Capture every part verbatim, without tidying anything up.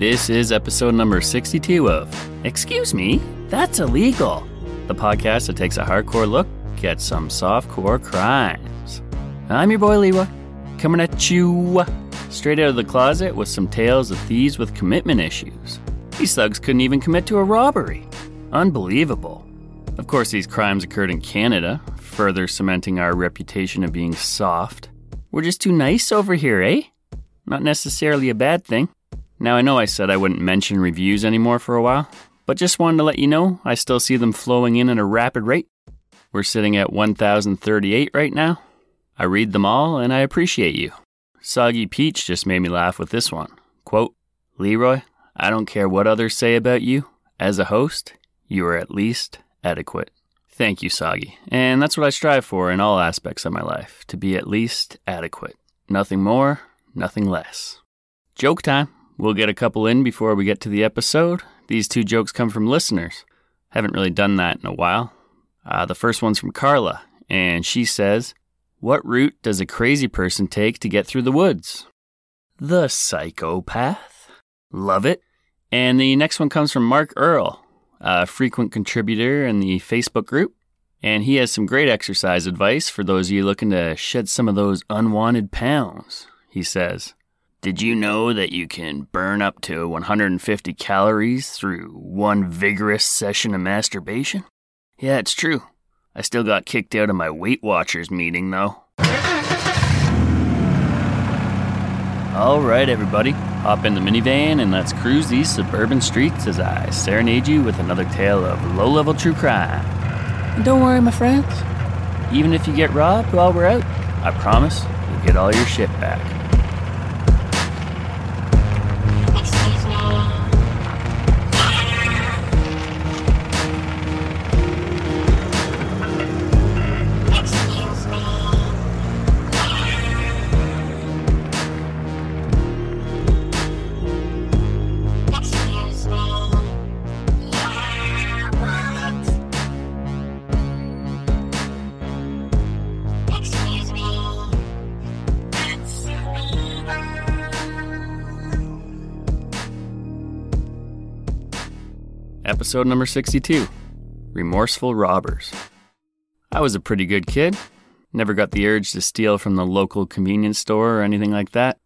This is episode number sixty-two of Excuse Me, That's Illegal, the podcast that takes a hardcore look at some softcore crimes. I'm your boy Lewa, coming at you straight out of the closet with some tales of thieves with commitment issues. These thugs couldn't even commit to a robbery. Unbelievable. Of course, these crimes occurred in Canada, further cementing our reputation of being soft. We're just too nice over here, eh? Not necessarily a bad thing. Now, I know I said I wouldn't mention reviews anymore for a while, but just wanted to let you know I still see them flowing in at a rapid rate. We're sitting at one thousand thirty-eight right now. I read them all, and I appreciate you. Soggy Peach just made me laugh with this one. Quote, "Leroy, I don't care what others say about you. As a host, you are at least adequate." Thank you, Soggy. And that's what I strive for in all aspects of my life, to be at least adequate. Nothing more, nothing less. Joke time. We'll get a couple in before we get to the episode. These two jokes come from listeners. Haven't really done that in a while. Uh, the first one's from Carla, and she says, "What route does a crazy person take to get through the woods?" The psychopath. Love it. And the next one comes from Mark Earl, a frequent contributor in the Facebook group, and he has some great exercise advice for those of you looking to shed some of those unwanted pounds. He says, "Did you know that you can burn up to one hundred fifty calories through one vigorous session of masturbation?" Yeah, it's true. I still got kicked out of my Weight Watchers meeting, though. All right, everybody. Hop in the minivan and let's cruise these suburban streets as I serenade you with another tale of low-level true crime. And don't worry, my friends. Even if you get robbed while we're out, I promise you'll get all your shit back. Episode number sixty-two, Remorseful Robbers. I was a pretty good kid. Never got the urge to steal from the local convenience store or anything like that,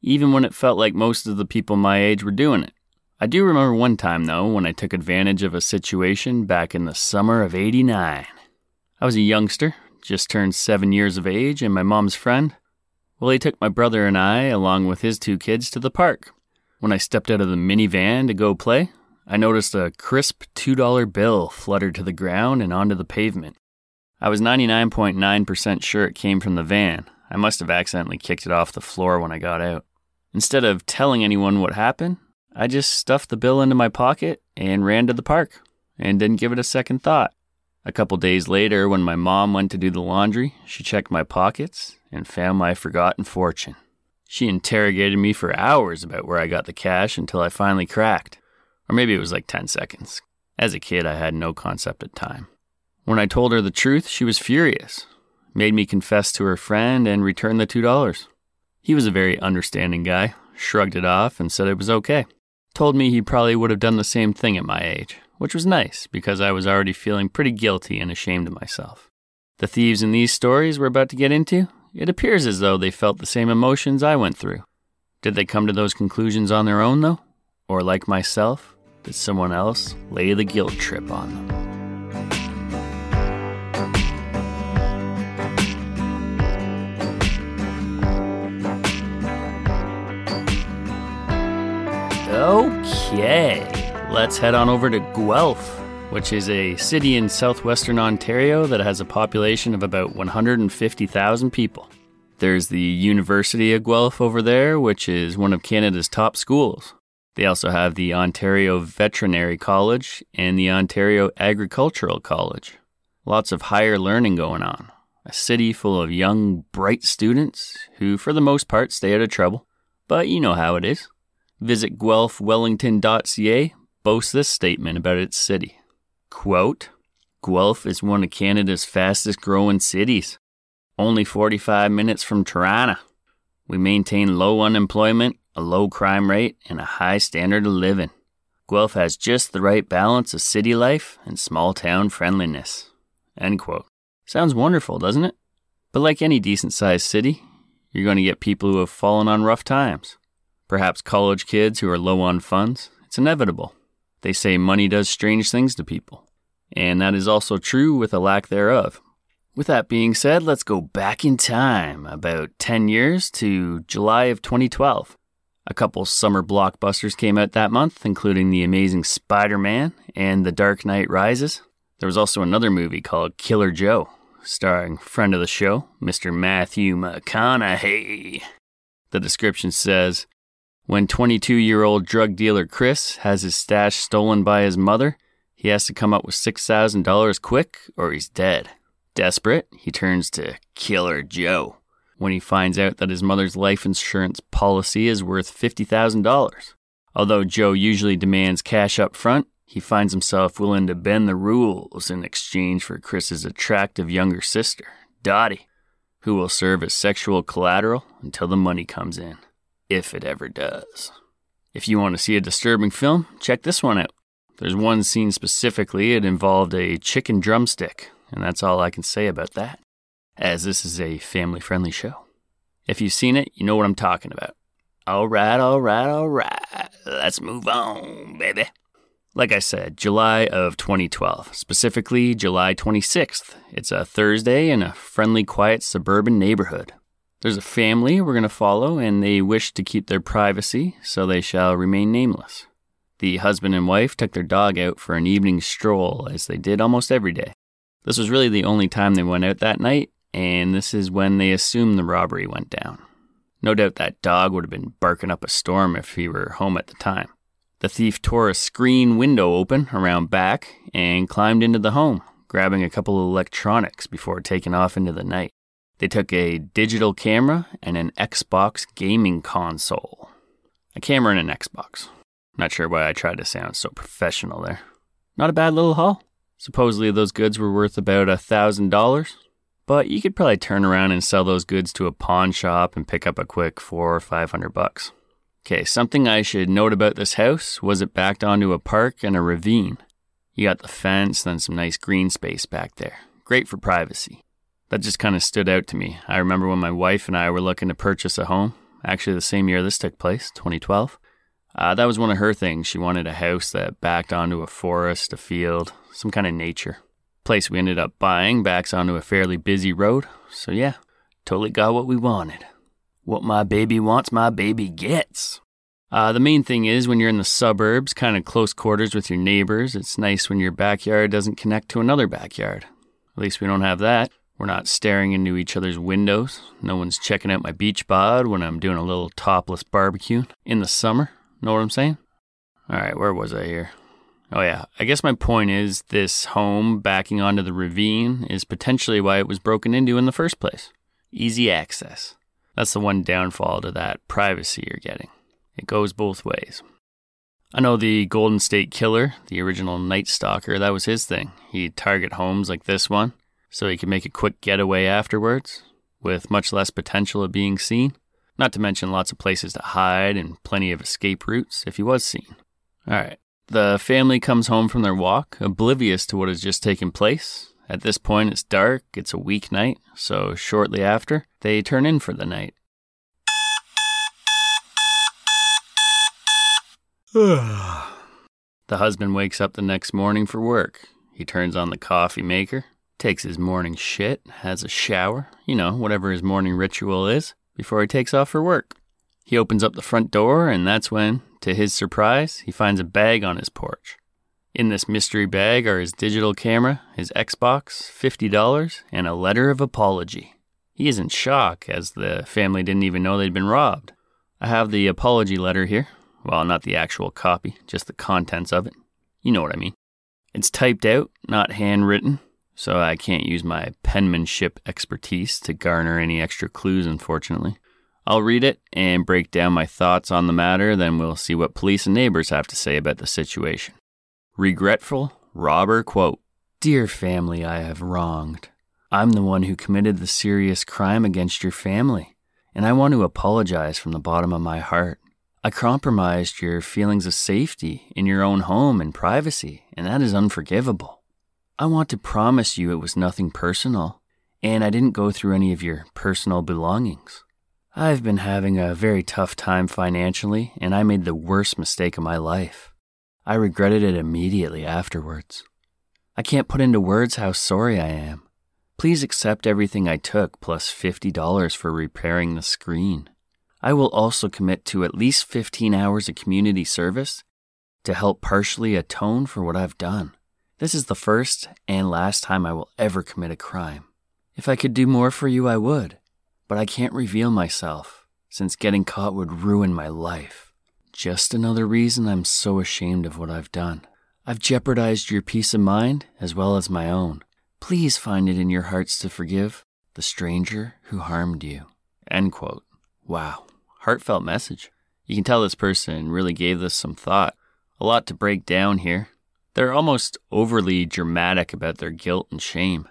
even when it felt like most of the people my age were doing it. I do remember one time, though, when I took advantage of a situation back in the summer of eighty-nine. I was a youngster, just turned seven years of age, and my mom's friend, well, he took my brother and I, along with his two kids, to the park. When I stepped out of the minivan to go play, I noticed a crisp two dollar bill fluttered to the ground and onto the pavement. I was ninety-nine point nine percent sure it came from the van. I must have accidentally kicked it off the floor when I got out. Instead of telling anyone what happened, I just stuffed the bill into my pocket and ran to the park and didn't give it a second thought. A couple days later, when my mom went to do the laundry, she checked my pockets and found my forgotten fortune. She interrogated me for hours about where I got the cash until I finally cracked. Or maybe it was like ten seconds. As a kid, I had no concept of time. When I told her the truth, she was furious, made me confess to her friend and return the two dollars. He was a very understanding guy, shrugged it off and said it was okay. Told me he probably would have done the same thing at my age, which was nice because I was already feeling pretty guilty and ashamed of myself. The thieves in these stories we're about to get into, it appears as though they felt the same emotions I went through. Did they come to those conclusions on their own though? Or like myself, did someone else lay the guilt trip on them? Okay, let's head on over to Guelph, which is a city in southwestern Ontario that has a population of about one hundred fifty thousand people. There's the University of Guelph over there, which is one of Canada's top schools. They also have the Ontario Veterinary College and the Ontario Agricultural College. Lots of higher learning going on. A city full of young, bright students who, for the most part, stay out of trouble. But you know how it is. Visit Guelph Wellington dot c a boasts this statement about its city. Quote, Guelph is one of Canada's fastest growing cities, only forty-five minutes from Toronto. We maintain low unemployment, a low crime rate, and a high standard of living. Guelph has just the right balance of city life and small town friendliness. End quote. Sounds wonderful, doesn't it? But like any decent sized city, you're going to get people who have fallen on rough times. Perhaps college kids who are low on funds. It's inevitable. They say money does strange things to people. And that is also true with a lack thereof. With that being said, let's go back in time about ten years to July of twenty twelve. A couple summer blockbusters came out that month, including The Amazing Spider-Man and The Dark Knight Rises. There was also another movie called Killer Joe, starring friend of the show, Mister Matthew McConaughey. The description says, when twenty-two-year-old drug dealer Chris has his stash stolen by his mother, he has to come up with six thousand dollars quick or he's dead. Desperate, he turns to Killer Joe when he finds out that his mother's life insurance policy is worth fifty thousand dollars. Although Joe usually demands cash up front, he finds himself willing to bend the rules in exchange for Chris's attractive younger sister, Dottie, who will serve as sexual collateral until the money comes in. If it ever does. If you want to see a disturbing film, check this one out. There's one scene specifically, it involved a chicken drumstick, and that's all I can say about that, as this is a family-friendly show. If you've seen it, you know what I'm talking about. All right, all right, all right, let's move on, baby. Like I said, July of twenty twelve, specifically July twenty-sixth. It's a Thursday in a friendly, quiet, suburban neighborhood. There's a family we're going to follow, and they wish to keep their privacy, so they shall remain nameless. The husband and wife took their dog out for an evening stroll, as they did almost every day. This was really the only time they went out that night, and this is when they assume the robbery went down. No doubt that dog would have been barking up a storm if he were home at the time. The thief tore a screen window open around back and climbed into the home, grabbing a couple of electronics before taking off into the night. They took a digital camera and an Xbox gaming console. A camera and an Xbox. Not sure why I tried to sound so professional there. Not a bad little haul. Supposedly those goods were worth about one thousand dollars, but you could probably turn around and sell those goods to a pawn shop and pick up a quick four or five hundred bucks. Okay, something I should note about this house was it backed onto a park and a ravine. You got the fence, then some nice green space back there. Great for privacy. That just kind of stood out to me. I remember when my wife and I were looking to purchase a home, actually the same year this took place, twenty twelve. Uh, that was one of her things. She wanted a house that backed onto a forest, a field, some kind of nature. Place we ended up buying backs onto a fairly busy road. So yeah, totally got what we wanted. What my baby wants, my baby gets. Uh, the main thing is when you're in the suburbs, kind of close quarters with your neighbors, it's nice when your backyard doesn't connect to another backyard. At least we don't have that. We're not staring into each other's windows. No one's checking out my beach bod when I'm doing a little topless barbecue in the summer. Know what I'm saying? All right, where was I here? Oh yeah, I guess my point is this home backing onto the ravine is potentially why it was broken into in the first place. Easy access. That's the one downfall to that privacy you're getting. It goes both ways. I know the Golden State Killer, the original Night Stalker, that was his thing. He'd target homes like this one so he could make a quick getaway afterwards with much less potential of being seen. Not to mention lots of places to hide and plenty of escape routes if he was seen. All right. The family comes home from their walk, oblivious to what has just taken place. At this point, it's dark, it's a weeknight, so shortly after, they turn in for the night. The husband wakes up the next morning for work. He turns on the coffee maker, takes his morning shit, has a shower, you know, whatever his morning ritual is, before he takes off for work. He opens up the front door, and that's when, to his surprise, he finds a bag on his porch. In this mystery bag are his digital camera, his Xbox, fifty dollars, and a letter of apology. He is in shock, as the family didn't even know they'd been robbed. I have the apology letter here. Well, not the actual copy, just the contents of it. You know what I mean. It's typed out, not handwritten, so I can't use my penmanship expertise to garner any extra clues, unfortunately. I'll read it and break down my thoughts on the matter, then we'll see what police and neighbors have to say about the situation. Regretful robber quote. Dear family I have wronged. I'm the one who committed the serious crime against your family, and I want to apologize from the bottom of my heart. I compromised your feelings of safety in your own home and privacy, and that is unforgivable. I want to promise you it was nothing personal, and I didn't go through any of your personal belongings. I've been having a very tough time financially, and I made the worst mistake of my life. I regretted it immediately afterwards. I can't put into words how sorry I am. Please accept everything I took plus fifty dollars for repairing the screen. I will also commit to at least fifteen hours of community service to help partially atone for what I've done. This is the first and last time I will ever commit a crime. If I could do more for you, I would, but I can't reveal myself since getting caught would ruin my life. Just another reason I'm so ashamed of what I've done. I've jeopardized your peace of mind as well as my own. Please find it in your hearts to forgive the stranger who harmed you. End quote. Wow. Heartfelt message. You can tell this person really gave this some thought. A lot to break down here. They're almost overly dramatic about their guilt and shame.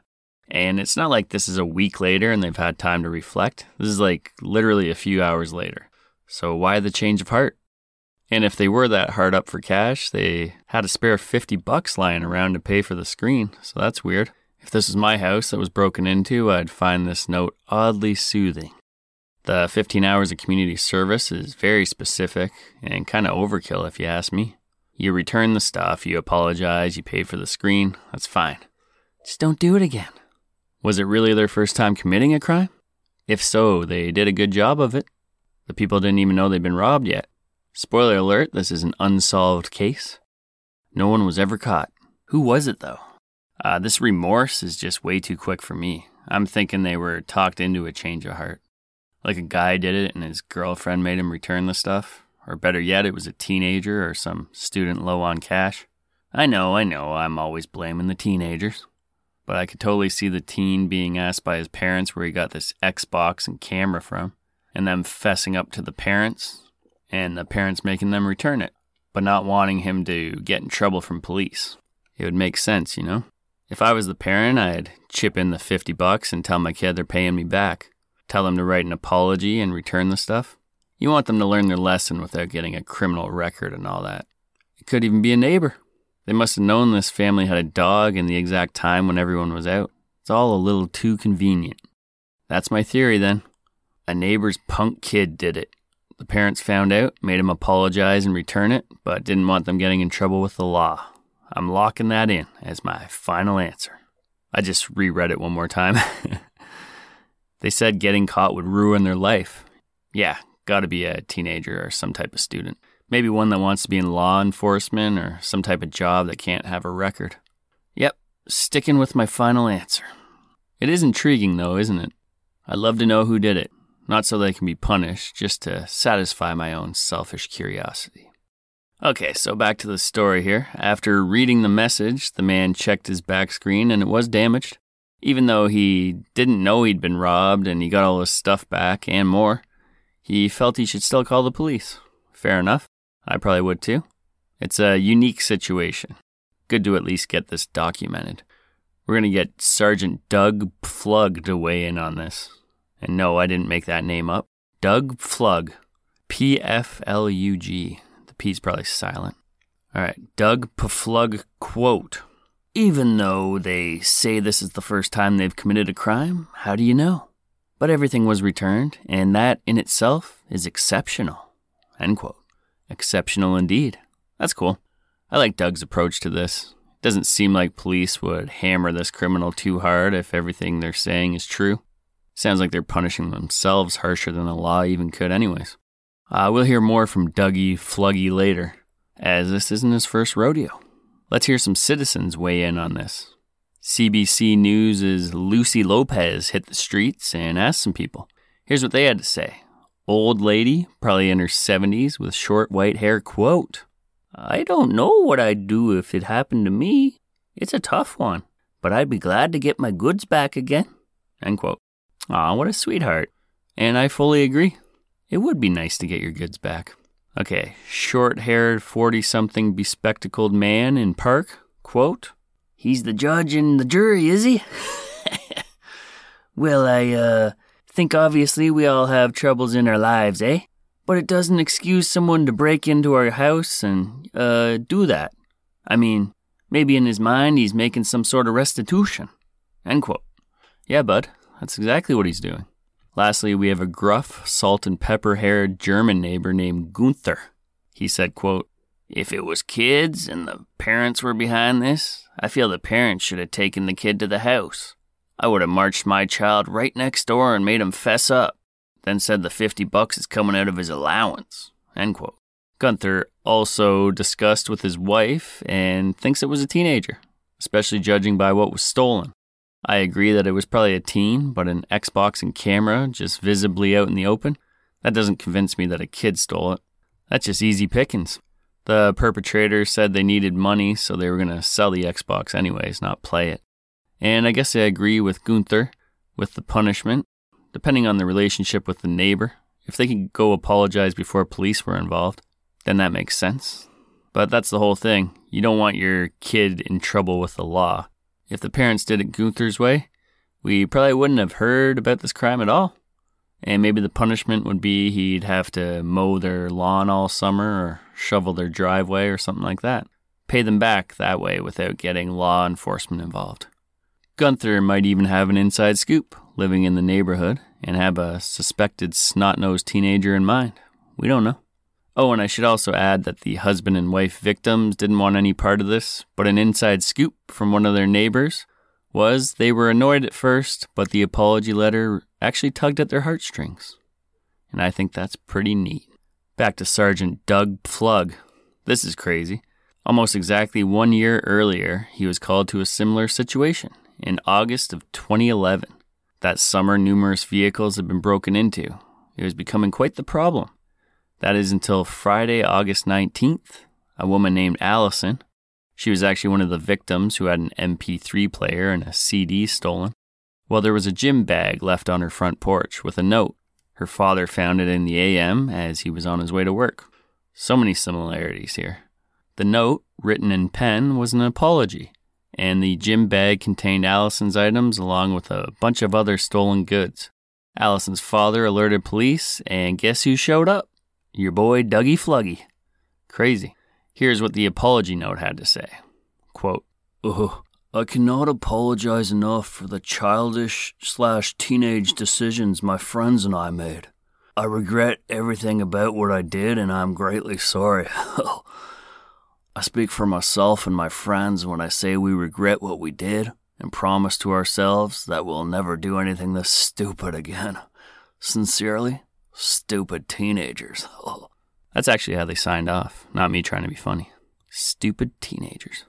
And it's not like this is a week later and they've had time to reflect. This is like literally a few hours later. So why the change of heart? And if they were that hard up for cash, they had a spare fifty bucks lying around to pay for the screen. So that's weird. If this was my house that was broken into, I'd find this note oddly soothing. The fifteen hours of community service is very specific and kind of overkill if you ask me. You return the stuff, you apologize, you pay for the screen, that's fine. Just don't do it again. Was it really their first time committing a crime? If so, they did a good job of it. The people didn't even know they'd been robbed yet. Spoiler alert, this is an unsolved case. No one was ever caught. Who was it though? Uh, this remorse is just way too quick for me. I'm thinking they were talked into a change of heart. Like a guy did it and his girlfriend made him return the stuff. Or better yet, it was a teenager or some student low on cash. I know, I know, I'm always blaming the teenagers. But I could totally see the teen being asked by his parents where he got this Xbox and camera from. And them fessing up to the parents. And the parents making them return it. But not wanting him to get in trouble from police. It would make sense, you know? If I was the parent, I'd chip in the fifty bucks and tell my kid they're paying me back. Tell them to write an apology and return the stuff. You want them to learn their lesson without getting a criminal record and all that. It could even be a neighbor. They must have known this family had a dog and the exact time when everyone was out. It's all a little too convenient. That's my theory then. A neighbor's punk kid did it. The parents found out, made him apologize and return it, but didn't want them getting in trouble with the law. I'm locking that in as my final answer. I just reread it one more time. They said getting caught would ruin their life. Yeah, gotta be a teenager or some type of student. Maybe one that wants to be in law enforcement or some type of job that can't have a record. Yep, sticking with my final answer. It is intriguing though, isn't it? I'd love to know who did it. Not so they can be punished, just to satisfy my own selfish curiosity. Okay, so back to the story here. After reading the message, the man checked his back screen and it was damaged. Even though he didn't know he'd been robbed and he got all his stuff back and more, he felt he should still call the police. Fair enough. I probably would too. It's a unique situation. Good to at least get this documented. We're going to get Sergeant Doug Pflug to weigh in on this. And no, I didn't make that name up. Doug Pflug. P F L U G. P's probably silent. All right, Doug Pflug quote, "Even though they say this is the first time they've committed a crime, how do you know? But everything was returned, and that in itself is exceptional," end quote. Exceptional indeed. That's cool. I like Doug's approach to this. It doesn't seem like police would hammer this criminal too hard if everything they're saying is true. Sounds like they're punishing themselves harsher than the law even could anyways. Uh, we'll hear more from Dougie Pfluggy later, as this isn't his first rodeo. Let's hear some citizens weigh in on this. C B C News' Lucy Lopez hit the streets and asked some people. Here's what they had to say. Old lady, probably in her seventies, with short white hair, quote, "I don't know what I'd do if it happened to me. It's a tough one, but I'd be glad to get my goods back again," end quote. Aw, what a sweetheart. And I fully agree. It would be nice to get your goods back. Okay, short-haired, forty-something, bespectacled man in park, quote, "He's the judge and the jury, is he? Well, I, uh, think obviously we all have troubles in our lives, eh? But it doesn't excuse someone to break into our house and, uh, do that. I mean, maybe in his mind he's making some sort of restitution," end quote. Yeah, bud, that's exactly what he's doing. Lastly, we have a gruff, salt and pepper-haired German neighbor named Gunther. He said, quote, "If it was kids and the parents were behind this, I feel the parents should have taken the kid to the house. I would have marched my child right next door and made him fess up, then said the fifty bucks is coming out of his allowance," end quote. Gunther also discussed with his wife and thinks it was a teenager, especially judging by what was stolen. I agree that it was probably a teen, but an Xbox and camera just visibly out in the open. That doesn't convince me that a kid stole it. That's just easy pickings. The perpetrator said they needed money, so they were going to sell the Xbox anyways, not play it. And I guess I agree with Gunther with the punishment, depending on the relationship with the neighbor. If they could go apologize before police were involved, then that makes sense. But that's the whole thing. You don't want your kid in trouble with the law. If the parents did it Gunther's way, we probably wouldn't have heard about this crime at all. And maybe the punishment would be he'd have to mow their lawn all summer or shovel their driveway or something like that. Pay them back that way without getting law enforcement involved. Gunther might even have an inside scoop living in the neighborhood and have a suspected snot-nosed teenager in mind. We don't know. Oh, and I should also add that the husband and wife victims didn't want any part of this, but an inside scoop from one of their neighbors was they were annoyed at first, but the apology letter actually tugged at their heartstrings. And I think that's pretty neat. Back to Sergeant Doug Pflug. This is crazy. Almost exactly one year earlier, he was called to a similar situation in August of twenty eleven. That summer, numerous vehicles had been broken into. It was becoming quite the problem. That is until Friday, August nineteenth, a woman named Allison, she was actually one of the victims who had an M P three player and a C D stolen. Well, there was a gym bag left on her front porch with a note. Her father found it in the A M as he was on his way to work. So many similarities here. The note, written in pen, was an apology, and the gym bag contained Allison's items along with a bunch of other stolen goods. Allison's father alerted police, and guess who showed up? Your boy, Dougie Pfluggy. Crazy. Here's what the apology note had to say. Quote, "Oh, I cannot apologize enough for the childish slash teenage decisions my friends and I made. I regret everything about what I did and I'm greatly sorry. I speak for myself and my friends when I say we regret what we did and promise to ourselves that we'll never do anything this stupid again. Sincerely, stupid teenagers." That's actually how they signed off, not me trying to be funny. Stupid teenagers.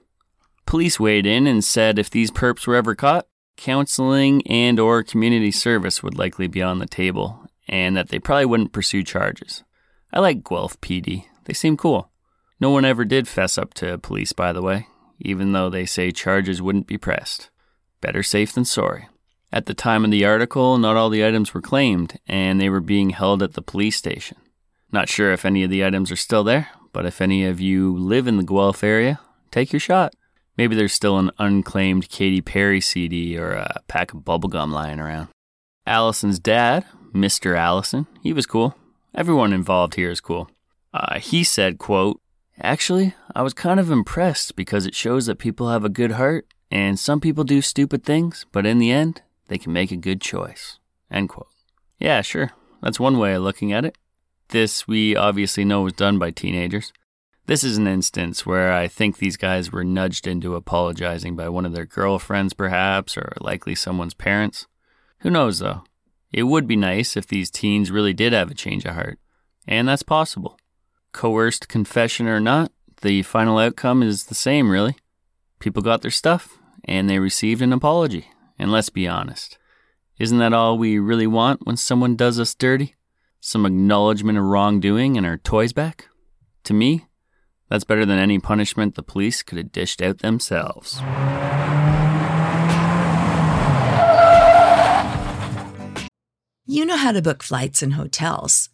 Police weighed in and said if these perps were ever caught, counseling and or community service would likely be on the table, and that they probably wouldn't pursue charges. I like Guelph P D. They seem cool. No one ever did fess up to police, by the way, even though they say charges wouldn't be pressed. Better safe than sorry. At the time of the article, not all the items were claimed, and they were being held at the police station. Not sure if any of the items are still there, but if any of you live in the Guelph area, take your shot. Maybe there's still an unclaimed Katy Perry C D or a pack of bubblegum lying around. Allison's dad, Mister Allison, he was cool. Everyone involved here is cool. Uh, he said, quote, "Actually, I was kind of impressed because it shows that people have a good heart, and some people do stupid things, but in the end, they can make a good choice." End quote. Yeah, sure. That's one way of looking at it. This we obviously know was done by teenagers. This is an instance where I think these guys were nudged into apologizing by one of their girlfriends, perhaps, or likely someone's parents. Who knows, though? It would be nice if these teens really did have a change of heart. And that's possible. Coerced confession or not, the final outcome is the same, really. People got their stuff, and they received an apology. And let's be honest, isn't that all we really want when someone does us dirty? Some acknowledgement of wrongdoing and our toys back? To me, that's better than any punishment the police could have dished out themselves. You know how to book flights and hotels.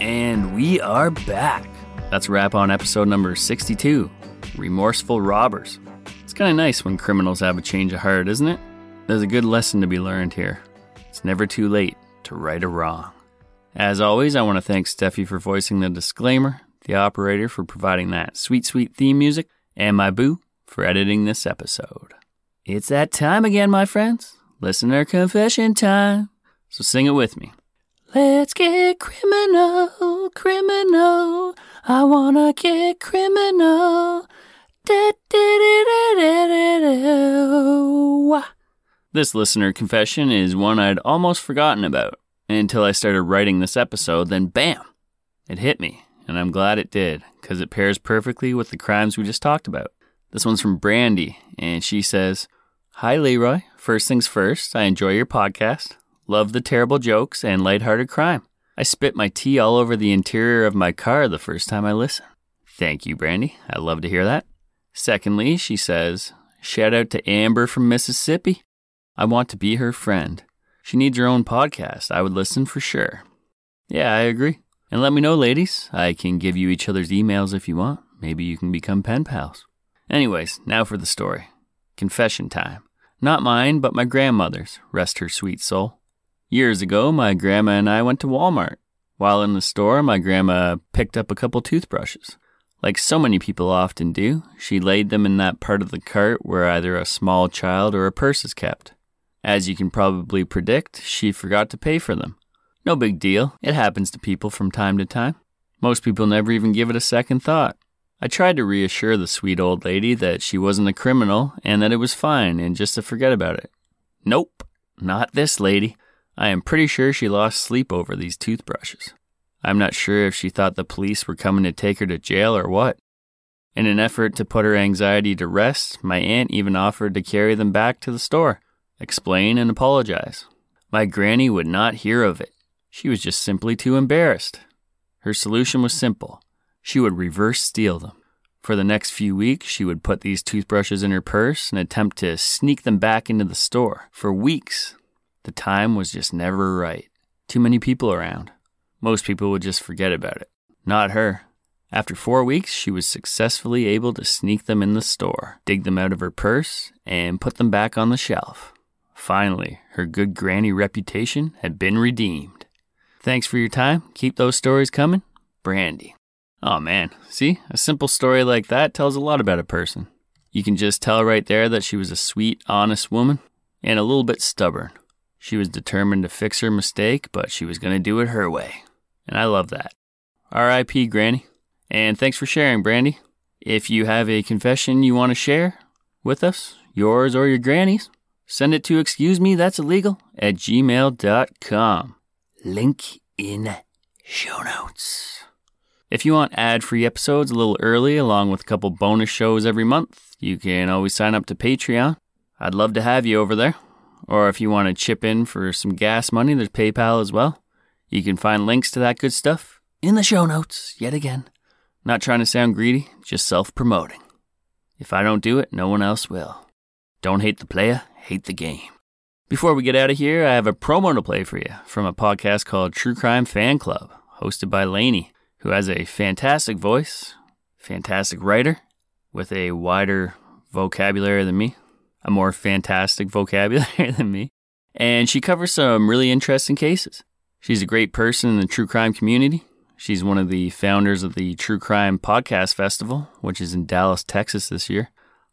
And we are back. That's a wrap on episode number sixty-two, Remorseful Robbers. It's kind of nice when criminals have a change of heart, isn't it? There's a good lesson to be learned here. It's never too late to right a wrong. As always, I want to thank Steffi for voicing the disclaimer, the operator for providing that sweet, sweet theme music, and my boo for editing this episode. It's that time again, my friends. Listener confession time. So sing it with me. Let's get criminal, criminal, I wanna get criminal. This listener confession is one I'd almost forgotten about until I started writing this episode, then bam, it hit me, and I'm glad it did, because it pairs perfectly with the crimes we just talked about. This one's from Brandy, and she says, "Hi Leroy, first things first, I enjoy your podcast. Love the terrible jokes and lighthearted crime. I spit my tea all over the interior of my car the first time I listen." Thank you, Brandy. I love to hear that. Secondly, she says, "Shout out to Amber from Mississippi. I want to be her friend. She needs her own podcast. I would listen for sure." Yeah, I agree. And let me know, ladies. I can give you each other's emails if you want. Maybe you can become pen pals. Anyways, now for the story. Confession time. Not mine, but my grandmother's. Rest her sweet soul. Years ago, my grandma and I went to Walmart. While in the store, my grandma picked up a couple toothbrushes. Like so many people often do, she laid them in that part of the cart where either a small child or a purse is kept. As you can probably predict, she forgot to pay for them. No big deal. It happens to people from time to time. Most people never even give it a second thought. I tried to reassure the sweet old lady that she wasn't a criminal and that it was fine and just to forget about it. Nope, not this lady. I am pretty sure she lost sleep over these toothbrushes. I'm not sure if she thought the police were coming to take her to jail or what. In an effort to put her anxiety to rest, my aunt even offered to carry them back to the store, explain and apologize. My granny would not hear of it. She was just simply too embarrassed. Her solution was simple. She would reverse steal them. For the next few weeks, she would put these toothbrushes in her purse and attempt to sneak them back into the store. For weeks, the time was just never right. Too many people around. Most people would just forget about it. Not her. After four weeks, she was successfully able to sneak them in the store, dig them out of her purse, and put them back on the shelf. Finally, her good granny reputation had been redeemed. Thanks for your time. Keep those stories coming. Brandy. Oh man, see? A simple story like that tells a lot about a person. You can just tell right there that she was a sweet, honest woman, and a little bit stubborn. She was determined to fix her mistake, but she was going to do it her way. And I love that. R I P Granny. And thanks for sharing, Brandy. If you have a confession you want to share with us, yours or your granny's, send it to Excuse Me, That's Illegal at gmail dot com. Link in show notes. If you want ad-free episodes a little early, along with a couple bonus shows every month, you can always sign up to Patreon. I'd love to have you over there. Or if you want to chip in for some gas money, there's PayPal as well. You can find links to that good stuff in the show notes yet again. Not trying to sound greedy, just self-promoting. If I don't do it, no one else will. Don't hate the player, hate the game. Before we get out of here, I have a promo to play for you from a podcast called True Crime Fan Club, hosted by Lainey, who has a fantastic voice, fantastic writer, with a wider vocabulary than me, a more fantastic vocabulary than me, and she covers some really interesting cases. She's a great person in the true crime community. She's one of the founders of the True Crime Podcast Festival, which is in Dallas, Texas this year,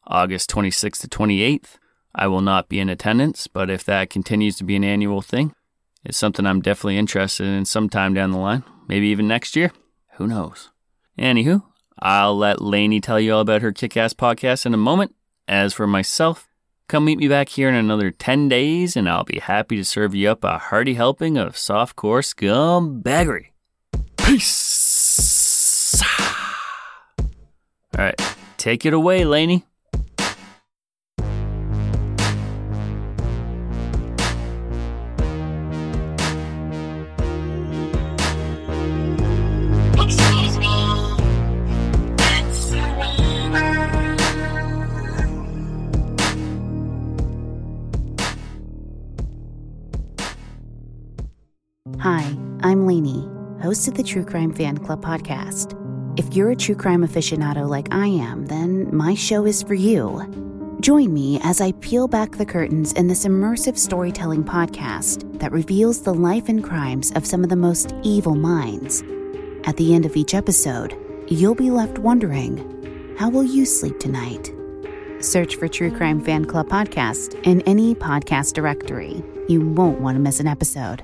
August twenty-sixth to twenty-eighth. I will not be in attendance, but if that continues to be an annual thing, it's something I'm definitely interested in sometime down the line, maybe even next year. Who knows? Anywho, I'll let Lainey tell you all about her kick-ass podcast in a moment. As for myself, come meet me back here in another ten days, and I'll be happy to serve you up a hearty helping of softcore scumbaggery. Peace. All right, take it away, Lainey. Hi, I'm Lainey, host of the True Crime Fan Club podcast. If you're a true crime aficionado like I am, then my show is for you. Join me as I peel back the curtains in this immersive storytelling podcast that reveals the life and crimes of some of the most evil minds. At the end of each episode, you'll be left wondering, how will you sleep tonight? Search for True Crime Fan Club podcast in any podcast directory. You won't want to miss an episode.